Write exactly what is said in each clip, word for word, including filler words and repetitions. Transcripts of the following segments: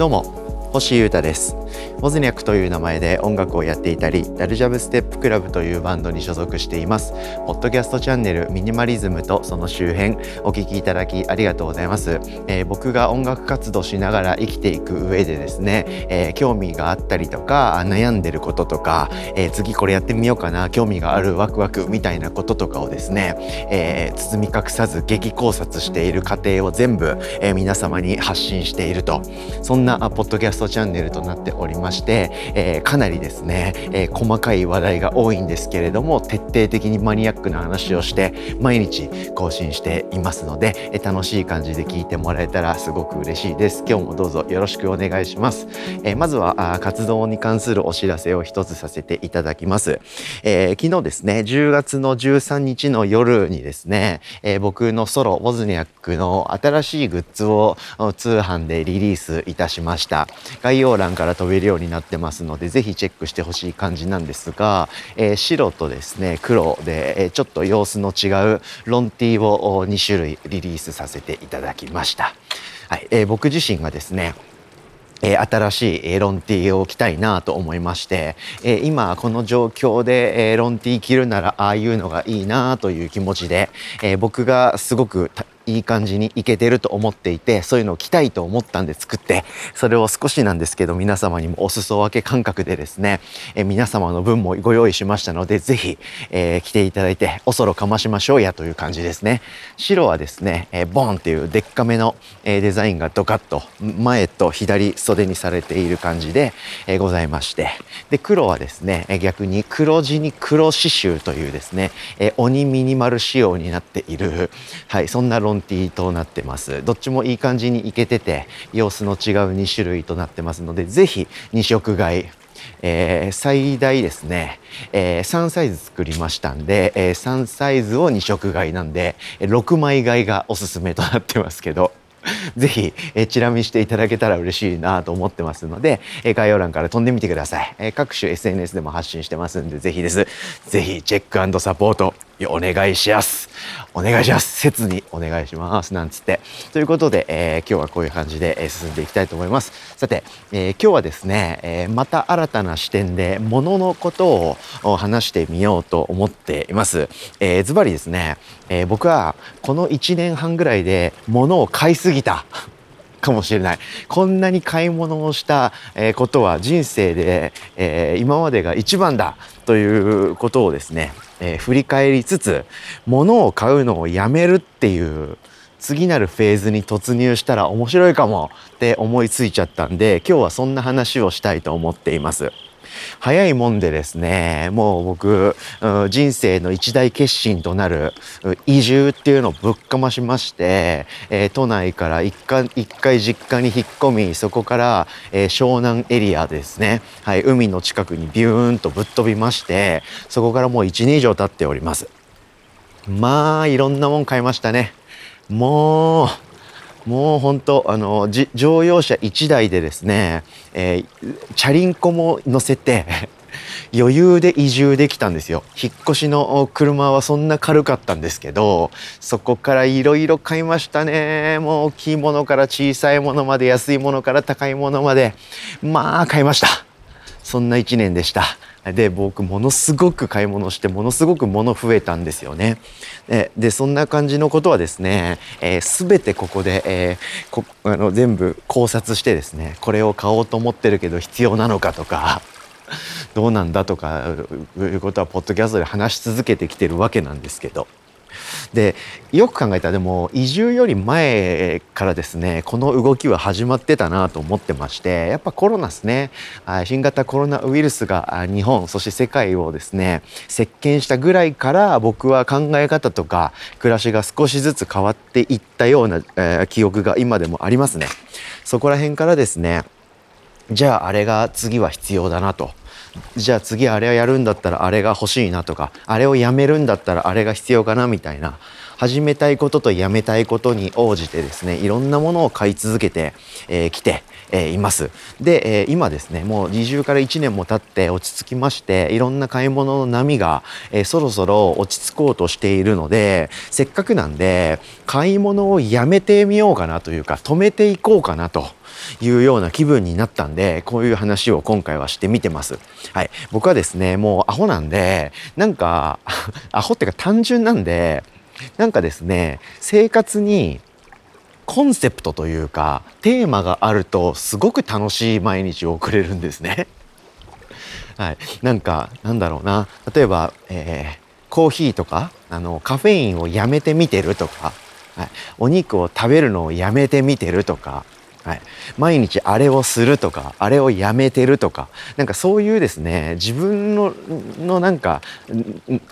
どうも、星優太です。ウォズニャックという名前で音楽をやっていたり、ダルジャブステップクラブというバンドに所属しています。ポッドキャストチャンネルミニマリズムとその周辺、お聞きいただきありがとうございます。えー、僕が音楽活動しながら生きていく上でですね、えー、興味があったりとか悩んでることとか、えー、次これやってみようかな、興味があるワクワクみたいなこととかをですね、えー、包み隠さず激考察している過程を全部、えー、皆様に発信していると、そんなポッドキャストチャンネルとなっておりますまして、えー、かなりですね、えー、細かい話題が多いんですけれども、徹底的にマニアックな話をして毎日更新していますので、えー、楽しい感じで聞いてもらえたらすごく嬉しいです。今日もどうぞよろしくお願いします。えー、まずは活動に関するお知らせを一つさせていただきます。えー、昨日ですね、じゅうがつのじゅうさんにちの夜にですね、えー、僕のソロウォズニャックの新しいグッズを通販でリリースいたしました。概要欄から飛べるようになってますので、ぜひチェックしてほしい感じなんですが、えー、白とですね黒で、えー、ちょっと様子の違うロンティーをにしゅるいリリースさせていただきました。はい。えー、僕自身がですね、えー、新しいロンティーを着たいなと思いまして、えー、今この状況で、えー、ロンティー着るならああいうのがいいなという気持ちで、えー、僕がすごくいい感じにいけてると思っていて、そういうのを着たいと思ったんで作って、それを少しなんですけど皆様にもお裾分け感覚でですね、え皆様の分もご用意しましたので、ぜひ、えー、着ていただいておそろかましましょうやという感じですね。白はですね、えー、ボーンっていうでっかめの、えー、デザインがドカッと前と左袖にされている感じで、えー、ございまして、で黒はですね、逆に黒地に黒刺繍というですね、えー、鬼ミニマル仕様になっている、はい、そんなロンティーとなってます。どっちもいい感じにいけてて、様子の違うにしゅるいとなってますので、ぜひにしょくがい、えー、最大ですね、えー、さんサイズ作りましたんで、えー、さんサイズをにしょくがいなんでろくまいがいがおすすめとなってますけど、ぜひ、えー、チラ見していただけたら嬉しいなと思ってますので、えー、概要欄から飛んでみてください。えー、各種 エスエヌエス でも発信してますんで、ぜひですぜひチェック&サポートお願いしますお願いします切にお願いしますなんつってということで、えー、今日はこういう感じで進んでいきたいと思います。さて、えー、今日はですね、えー、また新たな視点で物のことを話してみようと思っています。えー、ズバリですね、えー、僕はこのいちねんはんぐらいで物を買いすぎたかもしれない。こんなに買い物をしたことは人生で、えー、今までが一番だということをですね、えー、振り返りつつ、物を買うのをやめるっていう次なるフェーズに突入したら面白いかもって思いついちゃったんで、今日はそんな話をしたいと思っています。早いもんでですね、もう僕人生の一大決心となる移住っていうのをぶっかましまして、えー、都内から一回、一回実家に引っ込み、そこから、えー、湘南エリアですね、はい、海の近くにビューンとぶっ飛びまして、そこからもういちねんいじょう経っております。まあいろんなもん買いましたね。もうもう本当あの乗用車いちだいでですね、えー、チャリンコも乗せて余裕で移住できたんですよ。引っ越しの車はそんな軽かったんですけど、そこからいろいろ買いましたね。もう大きいものから小さいものまで、安いものから高いものまで、まあ買いました。そんないちねんでした。で僕ものすごく買い物して、ものすごく物増えたんですよね。 で, でそんな感じのことはですね、えー、全てここで、えー、こあの全部考察してですね、これを買おうと思ってるけど必要なのかとかどうなんだとかいうことはポッドキャストで話し続けてきてるわけなんですけど、でよく考えたら、でも移住より前からですねこの動きは始まってたなと思ってまして、やっぱコロナですね。新型コロナウイルスが日本そして世界をですね席巻したぐらいから、僕は考え方とか暮らしが少しずつ変わっていったような、えー、記憶が今でもありますね。そこら辺からですね、じゃああれが次は必要だなと、じゃあ次あれをやるんだったらあれが欲しいなとか、あれをやめるんだったらあれが必要かなみたいな始めたいこととやめたいことに応じてですね、いろんなものを買い続けてき、えー、て、えー、います。で、えー、今ですね、もう移住からいちねんも経って落ち着きまして、いろんな買い物の波が、えー、そろそろ落ち着こうとしているので、せっかくなんで買い物をやめてみようかなというか、止めていこうかなというような気分になったんで、こういう話を今回はしてみてます。はい、僕はですね、もうアホなんで、なんかアホっていうか単純なんで、なんかですね、生活にコンセプトというかテーマがあるとすごく楽しい毎日を送れるんですね。はい、なんかなんだろうな、例えば、えー、コーヒーとかあのカフェインをやめてみてるとか、はい、お肉を食べるのをやめてみてるとか。はい、毎日あれをするとかあれをやめてるとか、なんかそういうですね、自分の、のなんか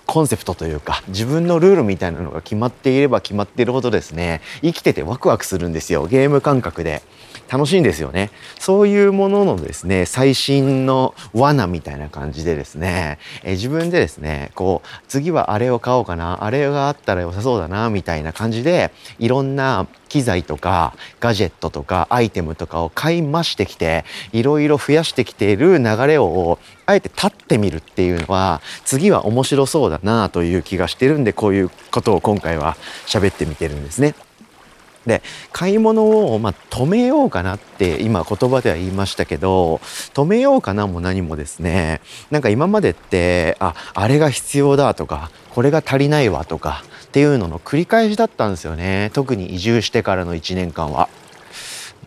コンセプトというか自分のルールみたいなのが決まっていれば決まっているほどですね、生きててワクワクするんですよ。ゲーム感覚で楽しいんですよね。そういうもののですね、最新の罠みたいな感じでですね、え自分でですね、こう次はあれを買おうかな、あれがあったら良さそうだなみたいな感じで、いろんな機材とかガジェットとかアイテムとかを買い増してきて、いろいろ増やしてきている流れをあえて立ってみるっていうのは、次は面白そうだなという気がしてるんで、こういうことを今回は喋ってみてるんですね。で、買い物をまあ止めようかなって今言葉では言いましたけど、止めようかなも何もですね、なんか今までって あ, あれが必要だとかこれが足りないわとかっていうのの繰り返しだったんですよね。特に移住してからのいちねんかんは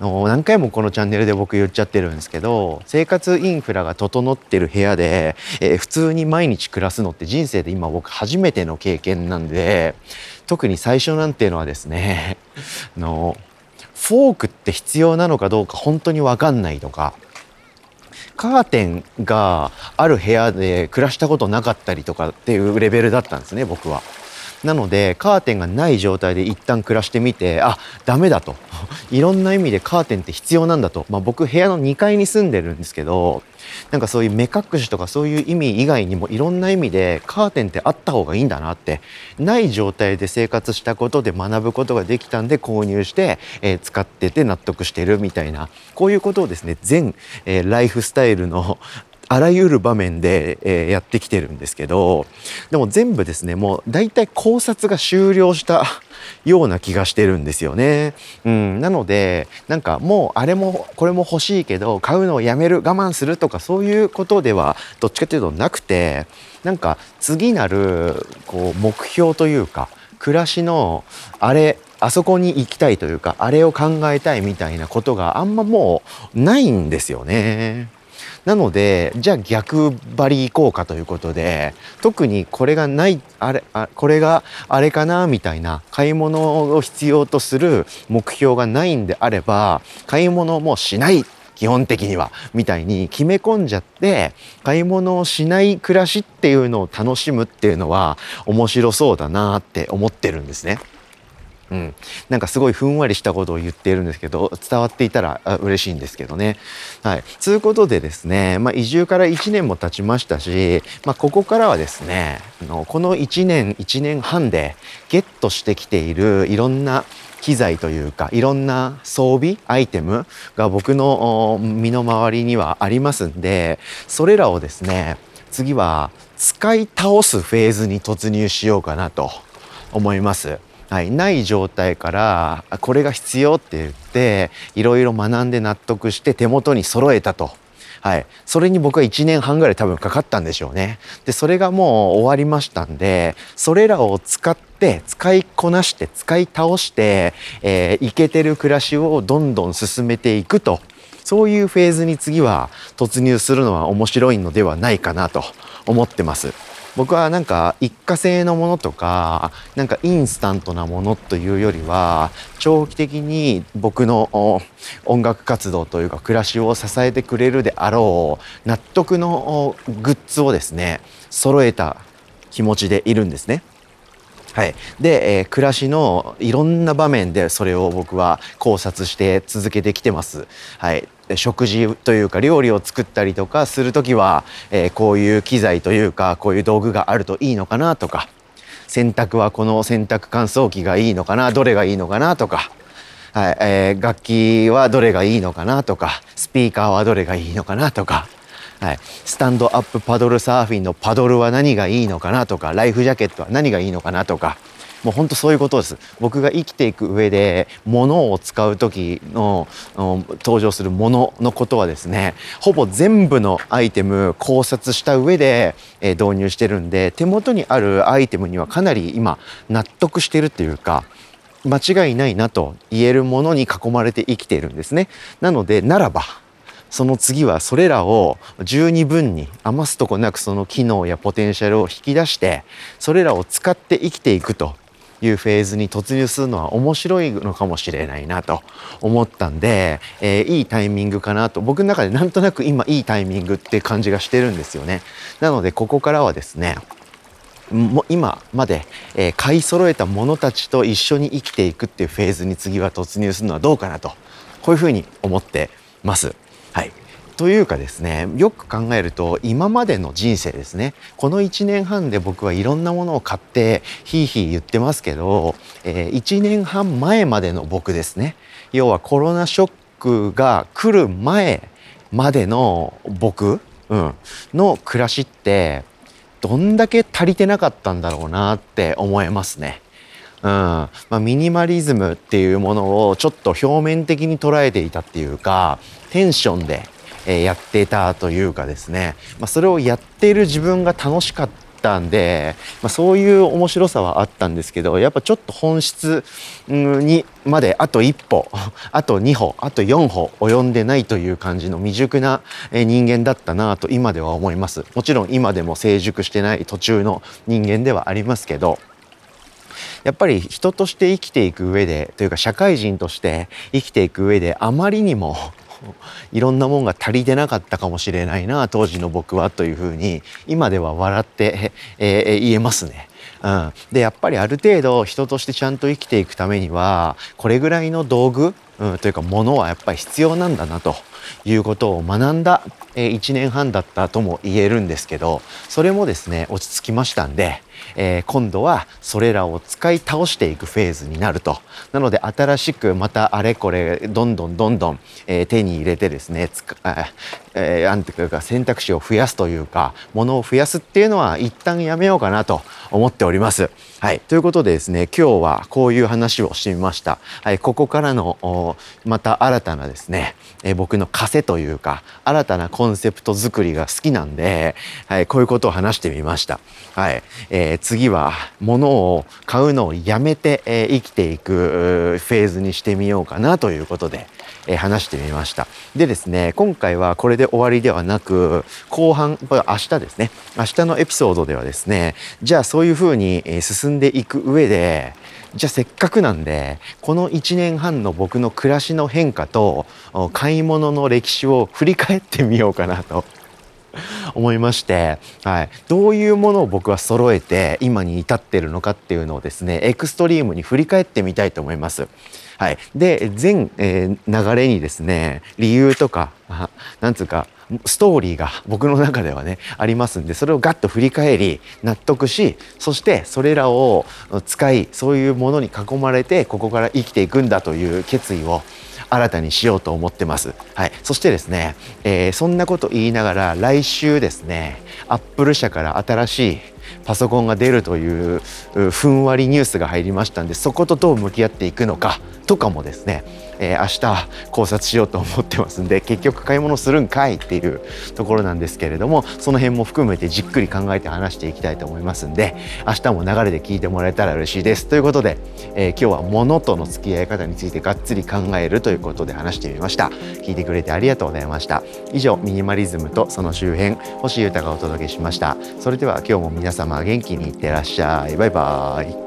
何回もこのチャンネルで僕言っちゃってるんですけど、生活インフラが整ってる部屋で、えー、普通に毎日暮らすのって人生で今僕初めての経験なんで、特に最初なんていうのはですねのフォークって必要なのかどうか本当に分かんないとか、カーテンがある部屋で暮らしたことなかったりとかっていうレベルだったんですね、僕は。なのでカーテンがない状態で一旦暮らしてみて、あ、ダメだといろんな意味でカーテンって必要なんだと、まあ、僕部屋のにかいに住んでるんですけど、なんかそういう目隠しとかそういう意味以外にもいろんな意味でカーテンってあった方がいいんだなって、ない状態で生活したことで学ぶことができたんで購入して、えー、使ってて納得してるみたいな、こういうことをですね、全、えー、ライフスタイルのあらゆる場面で、えー、やってきてるんですけど、でも全部ですね、もう大体考察が終了したような気がしてるんですよね。うん、なのでなんかもうあれもこれも欲しいけど買うのをやめる、我慢するとかそういうことではどっちかというとなくて、なんか次なるこう目標というか、暮らしのあれ、あそこに行きたいというかあれを考えたいみたいなことがあんまもうないんですよね。なのでじゃあ逆張り行こうかということで、特にこれがないあれあこれがあれかなみたいな、買い物を必要とする目標がないんであれば買い物もしない基本的にはみたいに決め込んじゃって、買い物をしない暮らしっていうのを楽しむっていうのは面白そうだなって思ってるんですね。うん、なんかすごいふんわりしたことを言っているんですけど、伝わっていたら嬉しいんですけどね。はい、ということでですね、まあ、移住からいちねんも経ちましたし、まあ、ここからはですね、あのこのいちねんいちねんはんでゲットしてきているいろんな機材というかいろんな装備アイテムが僕の身の回りにはありますんで、それらをですね、次は使い倒すフェーズに突入しようかなと思います。はい、ない状態からこれが必要って言っていろいろ学んで納得して手元に揃えたと、はい、それに僕はいちねんはんぐらい多分かかったんでしょうね。でそれがもう終わりましたんで、それらを使って使いこなして使い倒して、えー、イケてる暮らしをどんどん進めていくと、そういうフェーズに次は突入するのは面白いのではないかなと思ってます。僕はなんか一過性のものとかなんかインスタントなものというよりは、長期的に僕の音楽活動というか暮らしを支えてくれるであろう納得のグッズをですね揃えた気持ちでいるんですね。はい、で、えー、暮らしのいろんな場面でそれを僕は考察して続けてきてます。はい、食事というか料理を作ったりとかするときは、えー、こういう機材というかこういう道具があるといいのかなとか、洗濯はこの洗濯乾燥機がいいのかな、どれがいいのかなとか、はいえー、楽器はどれがいいのかなとか、スピーカーはどれがいいのかなとか、はい、スタンドアップパドルサーフィンのパドルは何がいいのかなとか、ライフジャケットは何がいいのかなとか、もう本当そういうことです。僕が生きていく上で物を使う時の登場するもののことはですね、ほぼ全部のアイテム考察した上で導入してるんで、手元にあるアイテムにはかなり今納得してるっていうか、間違いないなと言えるものに囲まれて生きているんですね。なのでならばその次はそれらを十二分に余すとこなくその機能やポテンシャルを引き出して、それらを使って生きていくというフェーズに突入するのは面白いのかもしれないなと思ったんで、えー、いいタイミングかなと、僕の中でなんとなく今いいタイミングって感じがしてるんですよね。なのでここからはですね、も今まで、えー、買い揃えたものたちと一緒に生きていくっていうフェーズに次は突入するのはどうかなと、こういうふうに思ってます。はい。というかですね、よく考えると今までの人生ですね、このいちねんはんで僕はいろんなものを買ってヒーヒー言ってますけど、えー、いちねんはん前までの僕ですね、要はコロナショックが来る前までの僕、うん、の暮らしってどんだけ足りてなかったんだろうなって思えますね。うんまあ、ミニマリズムっていうものをちょっと表面的に捉えていたっていうか、テンションでやってたというかですね、まあ、それをやっている自分が楽しかったんで、まあ、そういう面白さはあったんですけど、やっぱちょっと本質にまであと一歩、あと二歩、あと四歩及んでないという感じの未熟な人間だったなと今では思います。もちろん今でも成熟してない途中の人間ではありますけど、やっぱり人として生きていく上でというか、社会人として生きていく上であまりにもいろんなもんが足りてなかったかもしれないな当時の僕は、というふうに今では笑って、えー、言えますね、うん、でやっぱりある程度人としてちゃんと生きていくためにはこれぐらいの道具、うん、というかものはやっぱり必要なんだなということを学んだ、えー、いちねんはんだったとも言えるんですけど、それもですね落ち着きましたんで、えー、今度はそれらを使い倒していくフェーズになると。なので新しくまたあれこれどんどんどんどん、えー、手に入れてですね、つか、えー、なんていうか選択肢を増やすというか、ものを増やすっていうのは一旦やめようかなと思っております。はい、ということでですね、今日はこういう話をしてみました。はい、ここからのまた新たなですね、えー、僕の枷というか新たなコンセプト作りが好きなんで、はい、こういうことを話してみました。はい、えー、次は物を買うのをやめて、えー、生きていくフェーズにしてみようかなということで、えー、話してみました。でですね、今回はこれで終わりではなく、後半、明日ですね、明日のエピソードではですね、じゃあそういうふうに進んで進んでいく上で、じゃあせっかくなんでこのいちねんはんの僕の暮らしの変化と買い物の歴史を振り返ってみようかなと思いまして、はい、どういうものを僕は揃えて今に至ってるのかっていうのをですね、エクストリームに振り返ってみたいと思います。はい、で全、えー、流れにですね、理由とかなんつうかストーリーが僕の中ではねありますんで、それをガッと振り返り納得し、そしてそれらを使い、そういうものに囲まれてここから生きていくんだという決意を新たにしようと思ってます。はい、そしてですね、えー、そんなこと言いながら来週ですね、アップル社から新しいパソコンが出るというふんわりニュースが入りましたんで、そことどう向き合っていくのかとかもですね、えー、明日考察しようと思ってますんで、結局買い物するんかいっていうところなんですけれども、その辺も含めてじっくり考えて話していきたいと思いますんで、明日も流れで聞いてもらえたら嬉しいですということで、えー、今日は物との付き合い方についてがっつり考えるということで話してみました。聞いてくれてありがとうございました。以上、ミニマリズムとその周辺、星優太がお届けしました。それでは今日も皆様元気にいってらっしゃい。バイバイ。